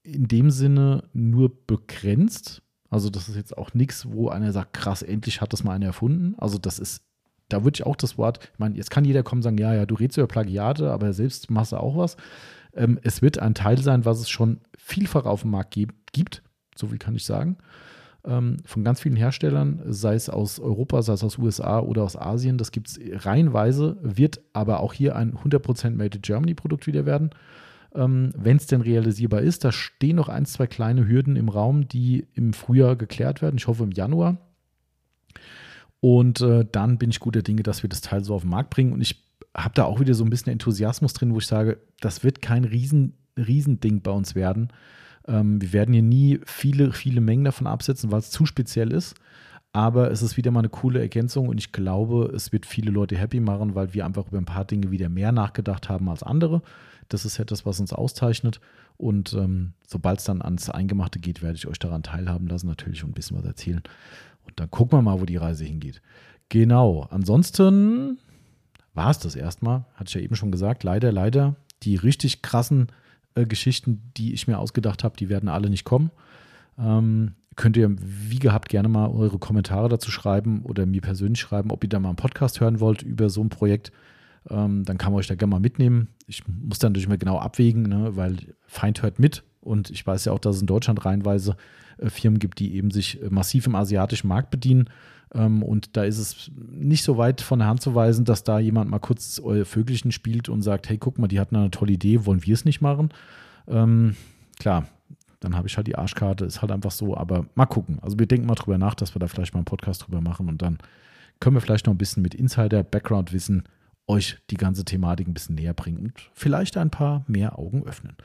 in dem Sinne nur begrenzt. Also das ist jetzt auch nichts, wo einer sagt, krass, endlich hat das mal einer erfunden. Also das ist, da würde ich auch das Wort, ich meine, jetzt kann jeder kommen und sagen, ja, du redest über Plagiate, aber selbst machst du auch was. Es wird ein Teil sein, was es schon vielfach auf dem Markt gibt, so viel kann ich sagen, von ganz vielen Herstellern, sei es aus Europa, sei es aus USA oder aus Asien, das gibt es reihenweise, wird aber auch hier ein 100% Made in Germany Produkt wieder werden, wenn es denn realisierbar ist. Da stehen noch 1, 2 kleine Hürden im Raum, die im Frühjahr geklärt werden, ich hoffe im Januar. Und dann bin ich guter Dinge, dass wir das Teil so auf den Markt bringen. Und ich habe da auch wieder so ein bisschen Enthusiasmus drin, wo ich sage, das wird kein Riesending bei uns werden. Wir werden hier nie viele Mengen davon absetzen, weil es zu speziell ist. Aber es ist wieder mal eine coole Ergänzung. Und ich glaube, es wird viele Leute happy machen, weil wir einfach über ein paar Dinge wieder mehr nachgedacht haben als andere. Das ist ja das, was uns auszeichnet. Und sobald es dann ans Eingemachte geht, werde ich euch daran teilhaben lassen natürlich und ein bisschen was erzählen. Und dann gucken wir mal, wo die Reise hingeht. Genau, ansonsten war es das erstmal. Hatte ich ja eben schon gesagt, leider. Die richtig krassen Geschichten, die ich mir ausgedacht habe, die werden alle nicht kommen. Könnt ihr, wie gehabt, gerne mal eure Kommentare dazu schreiben oder mir persönlich schreiben, ob ihr da mal einen Podcast hören wollt über so ein Projekt. Dann kann man euch da gerne mal mitnehmen. Ich muss dann natürlich mal genau abwägen, ne, weil Feind hört mit. Und ich weiß ja auch, dass es in Deutschland reihenweise Firmen gibt, die eben sich massiv im asiatischen Markt bedienen. Und da ist es nicht so weit von der Hand zu weisen, dass da jemand mal kurz euer Vögelchen spielt und sagt, hey, guck mal, die hatten eine tolle Idee, wollen wir es nicht machen? Klar, dann habe ich halt die Arschkarte, ist halt einfach so, aber mal gucken. Also wir denken mal drüber nach, dass wir da vielleicht mal einen Podcast drüber machen und dann können wir vielleicht noch ein bisschen mit Insider-Background-Wissen euch die ganze Thematik ein bisschen näher bringen und vielleicht ein paar mehr Augen öffnen.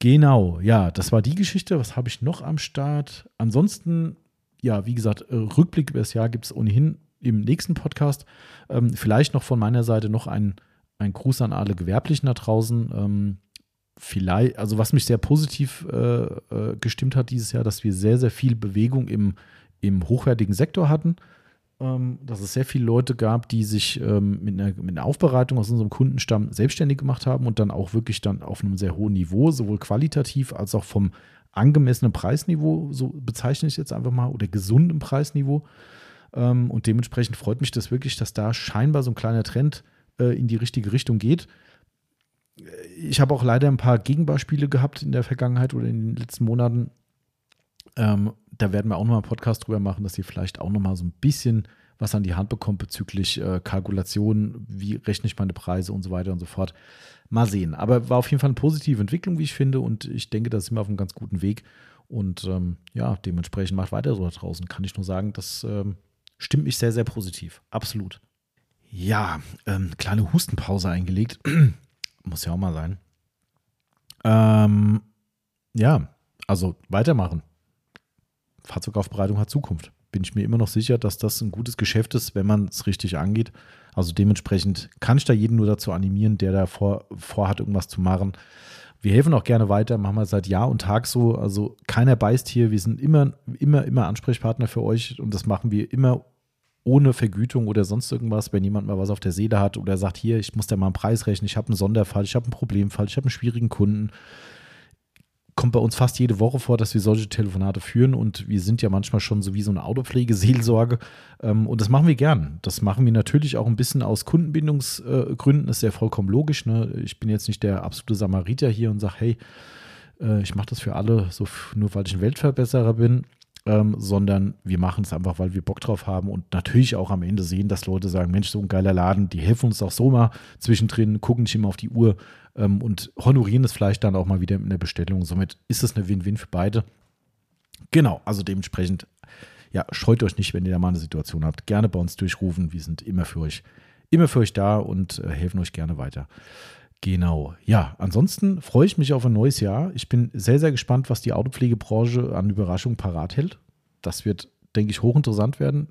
Genau, ja, das war die Geschichte. Was habe ich noch am Start? Ansonsten, ja, wie gesagt, Rückblick über das Jahr gibt es ohnehin im nächsten Podcast. Vielleicht noch von meiner Seite noch ein Gruß an alle Gewerblichen da draußen. Vielleicht, also was mich sehr positiv gestimmt hat dieses Jahr, dass wir sehr, sehr viel Bewegung im hochwertigen Sektor hatten. Dass es sehr viele Leute gab, die sich mit einer Aufbereitung aus unserem Kundenstamm selbstständig gemacht haben und dann auch wirklich dann auf einem sehr hohen Niveau, sowohl qualitativ als auch vom angemessenen Preisniveau, so bezeichne ich es jetzt einfach mal, oder gesundem Preisniveau. Und dementsprechend freut mich das wirklich, dass da scheinbar so ein kleiner Trend in die richtige Richtung geht. Ich habe auch leider ein paar Gegenbeispiele gehabt in der Vergangenheit oder in den letzten Monaten. Da werden wir auch nochmal einen Podcast drüber machen, dass ihr vielleicht auch nochmal so ein bisschen was an die Hand bekommt bezüglich Kalkulationen, wie rechne ich meine Preise und so weiter und so fort. Mal sehen. Aber war auf jeden Fall eine positive Entwicklung, wie ich finde. Und ich denke, da sind wir auf einem ganz guten Weg. Und ja, dementsprechend macht weiter so da draußen. Kann ich nur sagen, das stimmt mich sehr, sehr positiv. Absolut. Ja, kleine Hustenpause eingelegt. Muss ja auch mal sein. Ja, also weitermachen. Fahrzeugaufbereitung hat Zukunft. Bin ich mir immer noch sicher, dass das ein gutes Geschäft ist, wenn man es richtig angeht. Also dementsprechend kann ich da jeden nur dazu animieren, der da vorhat, irgendwas zu machen. Wir helfen auch gerne weiter, machen wir seit Jahr und Tag so. Also keiner beißt hier. Wir sind immer Ansprechpartner für euch und das machen wir immer ohne Vergütung oder sonst irgendwas. Wenn jemand mal was auf der Seele hat oder sagt, hier, ich muss da mal einen Preis rechnen, ich habe einen Sonderfall, ich habe einen Problemfall, ich habe einen schwierigen Kunden. Kommt bei uns fast jede Woche vor, dass wir solche Telefonate führen und wir sind ja manchmal schon so wie so eine Autopflege-Seelsorge und das machen wir gern. Das machen wir natürlich auch ein bisschen aus Kundenbindungsgründen, ist ja vollkommen logisch. Ne? Ich bin jetzt nicht der absolute Samariter hier und sage, hey, ich mache das für alle, so nur weil ich ein Weltverbesserer bin. sondern wir machen es einfach, weil wir Bock drauf haben und natürlich auch am Ende sehen, dass Leute sagen, Mensch, so ein geiler Laden, die helfen uns auch so mal zwischendrin, gucken nicht immer auf die Uhr und honorieren es vielleicht dann auch mal wieder in der Bestellung. Somit ist es eine Win-Win für beide. Genau, also dementsprechend, ja, scheut euch nicht, wenn ihr da mal eine Situation habt. Gerne bei uns durchrufen, wir sind immer für euch da und helfen euch gerne weiter. Genau, ja, ansonsten freue ich mich auf ein neues Jahr. Ich bin sehr, sehr gespannt, was die Autopflegebranche an Überraschungen parat hält. Das wird, denke ich, hochinteressant werden.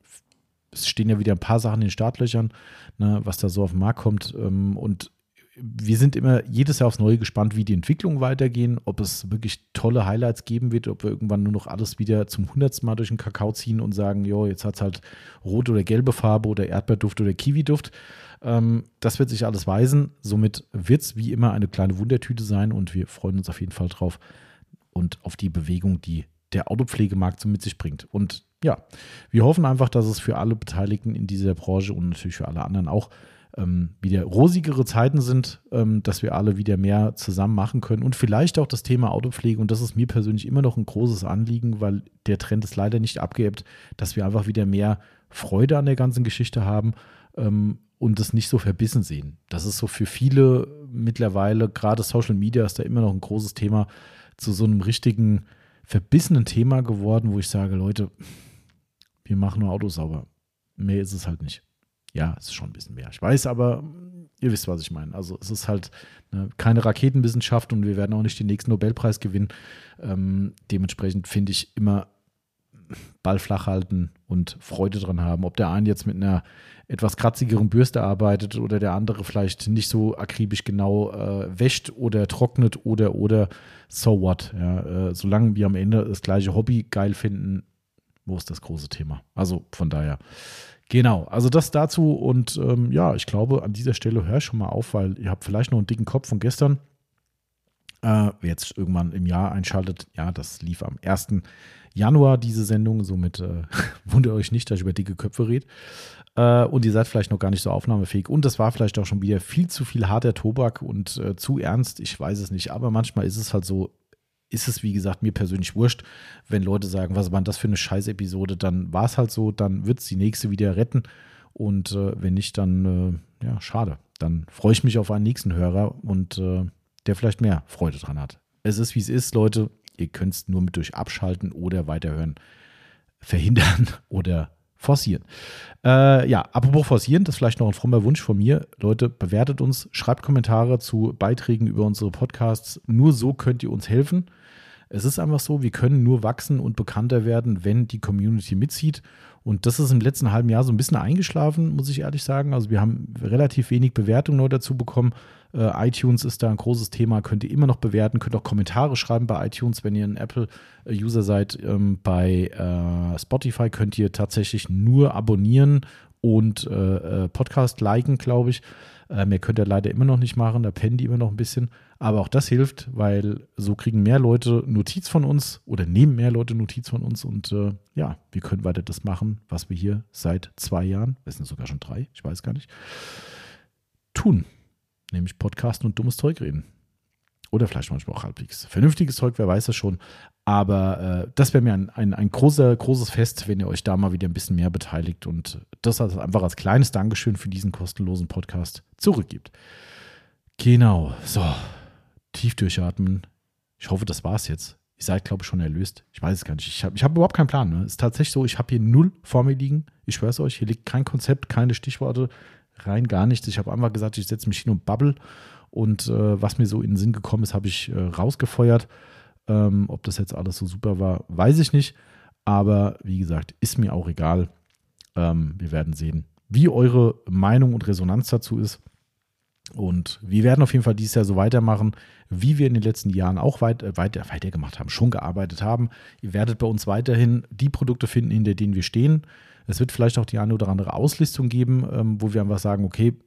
Es stehen ja wieder ein paar Sachen in den Startlöchern, ne, was da so auf den Markt kommt. Und wir sind immer jedes Jahr aufs Neue gespannt, wie die Entwicklungen weitergehen, ob es wirklich tolle Highlights geben wird, ob wir irgendwann nur noch alles wieder zum 100. Mal durch den Kakao ziehen und sagen, jo, jetzt hat es halt rote oder gelbe Farbe oder Erdbeerduft oder Kiwiduft. Das wird sich alles weisen. Somit wird es wie immer eine kleine Wundertüte sein und wir freuen uns auf jeden Fall drauf und auf die Bewegung, die der Autopflegemarkt so mit sich bringt. Und ja, wir hoffen einfach, dass es für alle Beteiligten in dieser Branche und natürlich für alle anderen auch wieder rosigere Zeiten sind, dass wir alle wieder mehr zusammen machen können und vielleicht auch das Thema Autopflege, und das ist mir persönlich immer noch ein großes Anliegen, weil der Trend ist leider nicht abgeebbt, dass wir einfach wieder mehr Freude an der ganzen Geschichte haben und das nicht so verbissen sehen. Das ist so für viele mittlerweile, gerade Social Media ist da immer noch ein großes Thema, zu so einem richtigen verbissenen Thema geworden, wo ich sage, Leute, wir machen nur Autos sauber. Mehr ist es halt nicht. Ja, es ist schon ein bisschen mehr. Ich weiß, aber ihr wisst, was ich meine. Also es ist halt keine Raketenwissenschaft und wir werden auch nicht den nächsten Nobelpreis gewinnen. Dementsprechend finde ich immer Ball flach halten und Freude dran haben. Ob der eine jetzt mit einer etwas kratzigeren Bürste arbeitet oder der andere vielleicht nicht so akribisch genau wäscht oder trocknet oder so what. Ja, solange wir am Ende das gleiche Hobby geil finden, wo ist das große Thema? Also von daher... Genau, also das dazu und ja, ich glaube, an dieser Stelle hör schon mal auf, weil ihr habt vielleicht noch einen dicken Kopf von gestern. Wer jetzt irgendwann im Jahr einschaltet, ja, das lief am 1. Januar, diese Sendung, somit wundert euch nicht, dass ich über dicke Köpfe rede. Und ihr seid vielleicht noch gar nicht so aufnahmefähig und das war vielleicht auch schon wieder viel zu viel harter Tobak und zu ernst, ich weiß es nicht, aber manchmal ist es halt so, ist es, wie gesagt, mir persönlich wurscht, wenn Leute sagen, was war denn das für eine Scheiß-Episode, dann war es halt so, dann wird es die nächste wieder retten und wenn nicht, dann, ja, schade. Dann freue ich mich auf einen nächsten Hörer und der vielleicht mehr Freude dran hat. Es ist, wie es ist, Leute, ihr könnt es nur mit durch Abschalten oder Weiterhören verhindern oder forcieren. Ja, apropos forcieren, das ist vielleicht noch ein frommer Wunsch von mir. Leute, bewertet uns, schreibt Kommentare zu Beiträgen über unsere Podcasts. Nur so könnt ihr uns helfen. Es ist einfach so, wir können nur wachsen und bekannter werden, wenn die Community mitzieht. Und das ist im letzten halben Jahr so ein bisschen eingeschlafen, muss ich ehrlich sagen. Also wir haben relativ wenig Bewertungen neu dazu bekommen. iTunes ist da ein großes Thema, könnt ihr immer noch bewerten, könnt auch Kommentare schreiben bei iTunes, wenn ihr ein Apple-User seid. Bei Spotify könnt ihr tatsächlich nur abonnieren und Podcast liken, glaube ich. Mehr könnt ihr leider immer noch nicht machen, da pennen die immer noch ein bisschen. Aber auch das hilft, weil so kriegen mehr Leute Notiz von uns oder nehmen mehr Leute Notiz von uns. Und ja, wir können weiter das machen, was wir hier seit 2 Jahren, es sind sogar schon 3, ich weiß gar nicht, tun. Nämlich Podcasten und dummes Zeug reden. Oder vielleicht manchmal auch halbwegs vernünftiges Zeug, wer weiß das schon. Aber das wäre mir ein großes Fest, wenn ihr euch da mal wieder ein bisschen mehr beteiligt und das also einfach als kleines Dankeschön für diesen kostenlosen Podcast zurückgibt. Genau, so, tief durchatmen. Ich hoffe, das war's jetzt. Ihr seid, glaube ich, schon erlöst. Ich weiß es gar nicht. Ich hab überhaupt keinen Plan. Ne? Es ist tatsächlich so, ich habe hier 0 vor mir liegen. Ich schwör's euch, hier liegt kein Konzept, keine Stichworte rein, gar nichts. Ich habe einfach gesagt, ich setze mich hin und babbel und was mir so in den Sinn gekommen ist, habe ich rausgefeuert. Ob das jetzt alles so super war, weiß ich nicht, aber wie gesagt, ist mir auch egal. Wir werden sehen, wie eure Meinung und Resonanz dazu ist und wir werden auf jeden Fall dieses Jahr so weitermachen, wie wir in den letzten Jahren auch weitergemacht haben, schon gearbeitet haben. Ihr werdet bei uns weiterhin die Produkte finden, hinter denen wir stehen. Es wird vielleicht auch die eine oder andere Auslistung geben, wo wir einfach sagen, okay,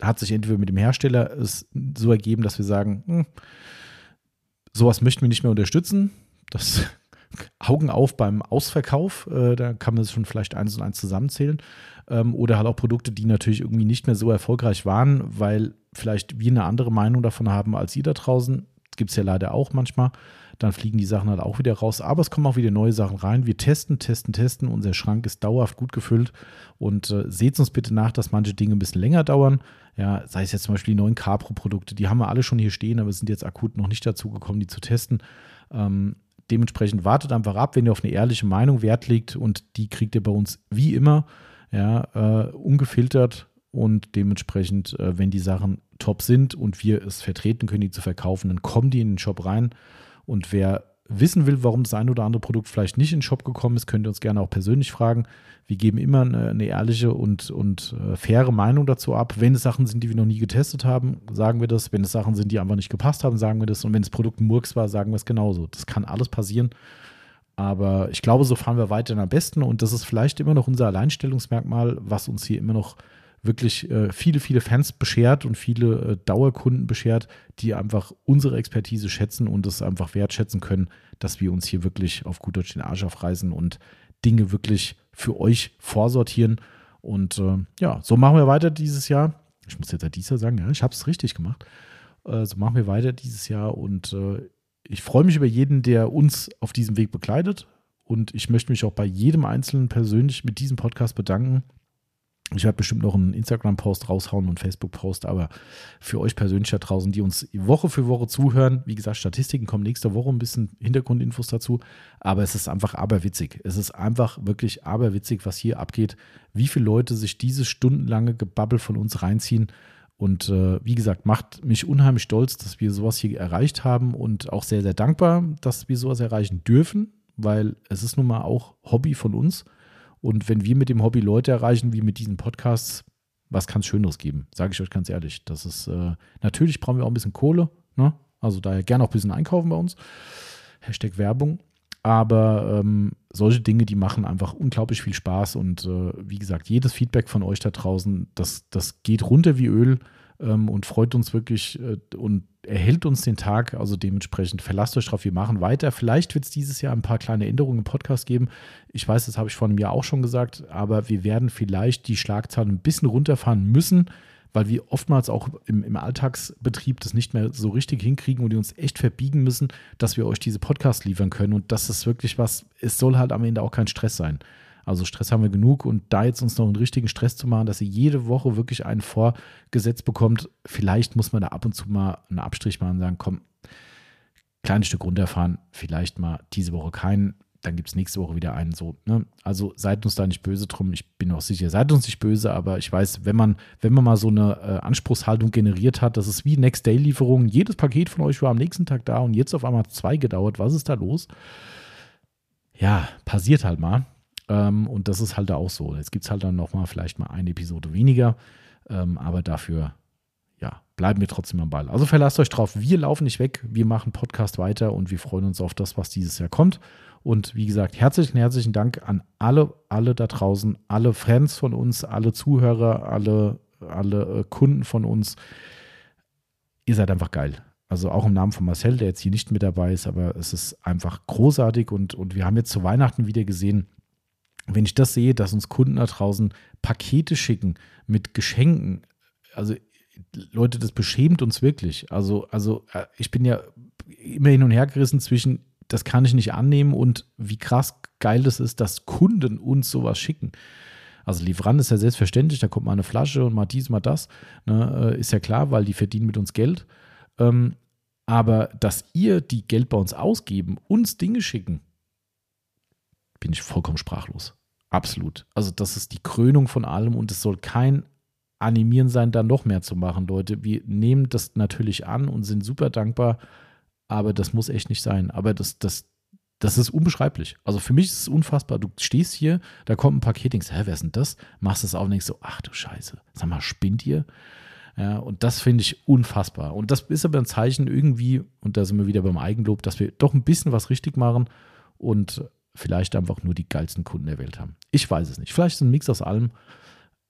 hat sich entweder mit dem Hersteller es so ergeben, dass wir sagen, sowas möchten wir nicht mehr unterstützen. Das Augen auf beim Ausverkauf, da kann man es schon vielleicht 1 und 1 zusammenzählen. Oder halt auch Produkte, die natürlich irgendwie nicht mehr so erfolgreich waren, weil vielleicht wir eine andere Meinung davon haben als ihr da draußen. Gibt es ja leider auch manchmal. dann fliegen die Sachen halt auch wieder raus. Aber es kommen auch wieder neue Sachen rein. Wir testen. Unser Schrank ist dauerhaft gut gefüllt. Und seht uns bitte nach, dass manche Dinge ein bisschen länger dauern. Ja, sei es jetzt zum Beispiel die neuen Capro-Produkte. Die haben wir alle schon hier stehen, aber sind jetzt akut noch nicht dazu gekommen, die zu testen. Dementsprechend wartet einfach ab, wenn ihr auf eine ehrliche Meinung Wert legt. Und die kriegt ihr bei uns wie immer, ja, ungefiltert. Und dementsprechend, wenn die Sachen top sind und wir es vertreten können, die zu verkaufen, dann kommen die in den Shop rein. Und wer wissen will, warum das ein oder andere Produkt vielleicht nicht in den Shop gekommen ist, könnt ihr uns gerne auch persönlich fragen. Wir geben immer eine ehrliche und faire Meinung dazu ab. Wenn es Sachen sind, die wir noch nie getestet haben, sagen wir das. Wenn es Sachen sind, die einfach nicht gepasst haben, sagen wir das. Und wenn das Produkt ein Murks war, sagen wir es genauso. Das kann alles passieren. Aber ich glaube, so fahren wir weiterhin am besten. Und das ist vielleicht immer noch unser Alleinstellungsmerkmal, was uns hier immer noch wirklich viele Fans beschert und viele Dauerkunden beschert, die einfach unsere Expertise schätzen und es einfach wertschätzen können, dass wir uns hier wirklich auf gut Deutsch den Arsch aufreißen und Dinge wirklich für euch vorsortieren. Und ja, so machen wir weiter dieses Jahr. Ich muss jetzt ja dieses Jahr sagen, ja, ich habe es richtig gemacht. So machen wir weiter dieses Jahr und ich freue mich über jeden, der uns auf diesem Weg begleitet. Und ich möchte mich auch bei jedem Einzelnen persönlich mit diesem Podcast bedanken. Ich werde bestimmt noch einen Instagram-Post raushauen und einen Facebook-Post, aber für euch persönlich da draußen, die uns Woche für Woche zuhören, wie gesagt, Statistiken kommen nächste Woche, ein bisschen Hintergrundinfos dazu, aber es ist einfach aberwitzig. Es ist einfach wirklich aberwitzig, was hier abgeht, wie viele Leute sich dieses stundenlange Gebabbel von uns reinziehen. Und wie gesagt, macht mich unheimlich stolz, dass wir sowas hier erreicht haben und auch sehr, sehr dankbar, dass wir sowas erreichen dürfen, weil es ist nun mal auch Hobby von uns. Und wenn wir mit dem Hobby Leute erreichen, wie mit diesen Podcasts, was kann es Schöneres geben? Sage ich euch ganz ehrlich. Das ist natürlich brauchen wir auch ein bisschen Kohle, ne? Also daher gerne auch ein bisschen einkaufen bei uns. Hashtag Werbung. Aber solche Dinge, die machen einfach unglaublich viel Spaß. Und wie gesagt, jedes Feedback von euch da draußen, das geht runter wie Öl und freut uns wirklich und erhält uns den Tag. Also dementsprechend verlasst euch drauf, wir machen weiter. Vielleicht wird es dieses Jahr ein paar kleine Änderungen im Podcast geben. Ich weiß, das habe ich vor einem Jahr auch schon gesagt, aber wir werden vielleicht die Schlagzeilen ein bisschen runterfahren müssen, weil wir oftmals auch im Alltagsbetrieb das nicht mehr so richtig hinkriegen und die uns echt verbiegen müssen, dass wir euch diese Podcasts liefern können. Und das ist wirklich was, es soll halt am Ende auch kein Stress sein. Also Stress haben wir genug und da jetzt uns noch einen richtigen Stress zu machen, dass ihr jede Woche wirklich einen vorgesetzt bekommt, vielleicht muss man da ab und zu mal einen Abstrich machen und sagen, komm, kleines Stück runterfahren, vielleicht mal diese Woche keinen, dann gibt es nächste Woche wieder einen so. Ne? Also seid uns da nicht böse drum, ich bin auch sicher, seid uns nicht böse, aber ich weiß, wenn man mal so eine Anspruchshaltung generiert hat, das ist wie Next-Day-Lieferungen, jedes Paket von euch war am nächsten Tag da und jetzt auf einmal 2 gedauert, was ist da los? Ja, passiert halt mal. Und das ist halt da auch so. Jetzt gibt es halt dann nochmal vielleicht mal eine Episode weniger. Aber dafür, ja, bleiben wir trotzdem am Ball. Also verlasst euch drauf. Wir laufen nicht weg. Wir machen Podcast weiter und wir freuen uns auf das, was dieses Jahr kommt. Und wie gesagt, herzlichen Dank an alle da draußen, alle Fans von uns, alle Zuhörer, alle Kunden von uns. Ihr seid einfach geil. Also auch im Namen von Marcel, der jetzt hier nicht mit dabei ist, aber es ist einfach großartig und wir haben jetzt zu Weihnachten wieder gesehen, wenn ich das sehe, dass uns Kunden da draußen Pakete schicken mit Geschenken, also Leute, das beschämt uns wirklich. Also ich bin ja immer hin und her gerissen zwischen, das kann ich nicht annehmen und wie krass geil das ist, dass Kunden uns sowas schicken. Also Lieferant ist ja selbstverständlich, da kommt mal eine Flasche und mal dies, mal das, ne, ist ja klar, weil die verdienen mit uns Geld. Aber dass ihr die Geld bei uns ausgeben, uns Dinge schicken, bin ich vollkommen sprachlos. Absolut. Also das ist die Krönung von allem und es soll kein Animieren sein, da noch mehr zu machen, Leute. Wir nehmen das natürlich an und sind super dankbar, aber das muss echt nicht sein. Aber das ist unbeschreiblich. Also für mich ist es unfassbar. Du stehst hier, da kommt ein Paket, denkst, hä, wer ist denn das? Machst es auf und denkst so, ach du Scheiße, sag mal, spinnt ihr? Ja, und das finde ich unfassbar. Und das ist aber ein Zeichen irgendwie, und da sind wir wieder beim Eigenlob, dass wir doch ein bisschen was richtig machen und vielleicht einfach nur die geilsten Kunden der Welt haben. Ich weiß es nicht. Vielleicht ist ein Mix aus allem.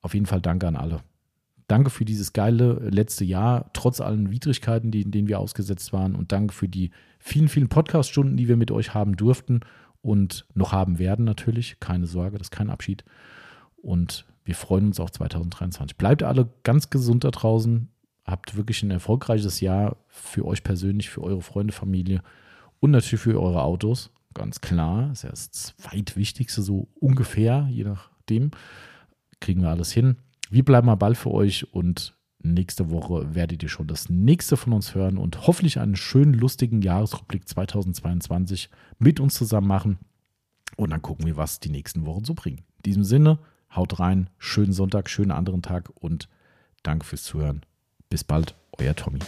Auf jeden Fall danke an alle. Danke für dieses geile letzte Jahr, trotz allen Widrigkeiten, denen wir ausgesetzt waren. Und danke für die vielen Podcast-Stunden, die wir mit euch haben durften und noch haben werden natürlich. Keine Sorge, das ist kein Abschied. Und wir freuen uns auf 2023. Bleibt alle ganz gesund da draußen. Habt wirklich ein erfolgreiches Jahr für euch persönlich, für eure Freunde, Familie. Und natürlich für eure Autos, ganz klar. Das ist ja das zweitwichtigste, so ungefähr, je nachdem. Kriegen wir alles hin. Wir bleiben am Ball für euch und nächste Woche werdet ihr schon das nächste von uns hören und hoffentlich einen schönen, lustigen Jahresrückblick 2022 mit uns zusammen machen. Und dann gucken wir, was die nächsten Wochen so bringen. In diesem Sinne, haut rein, schönen Sonntag, schönen anderen Tag und danke fürs Zuhören. Bis bald, euer Tommy.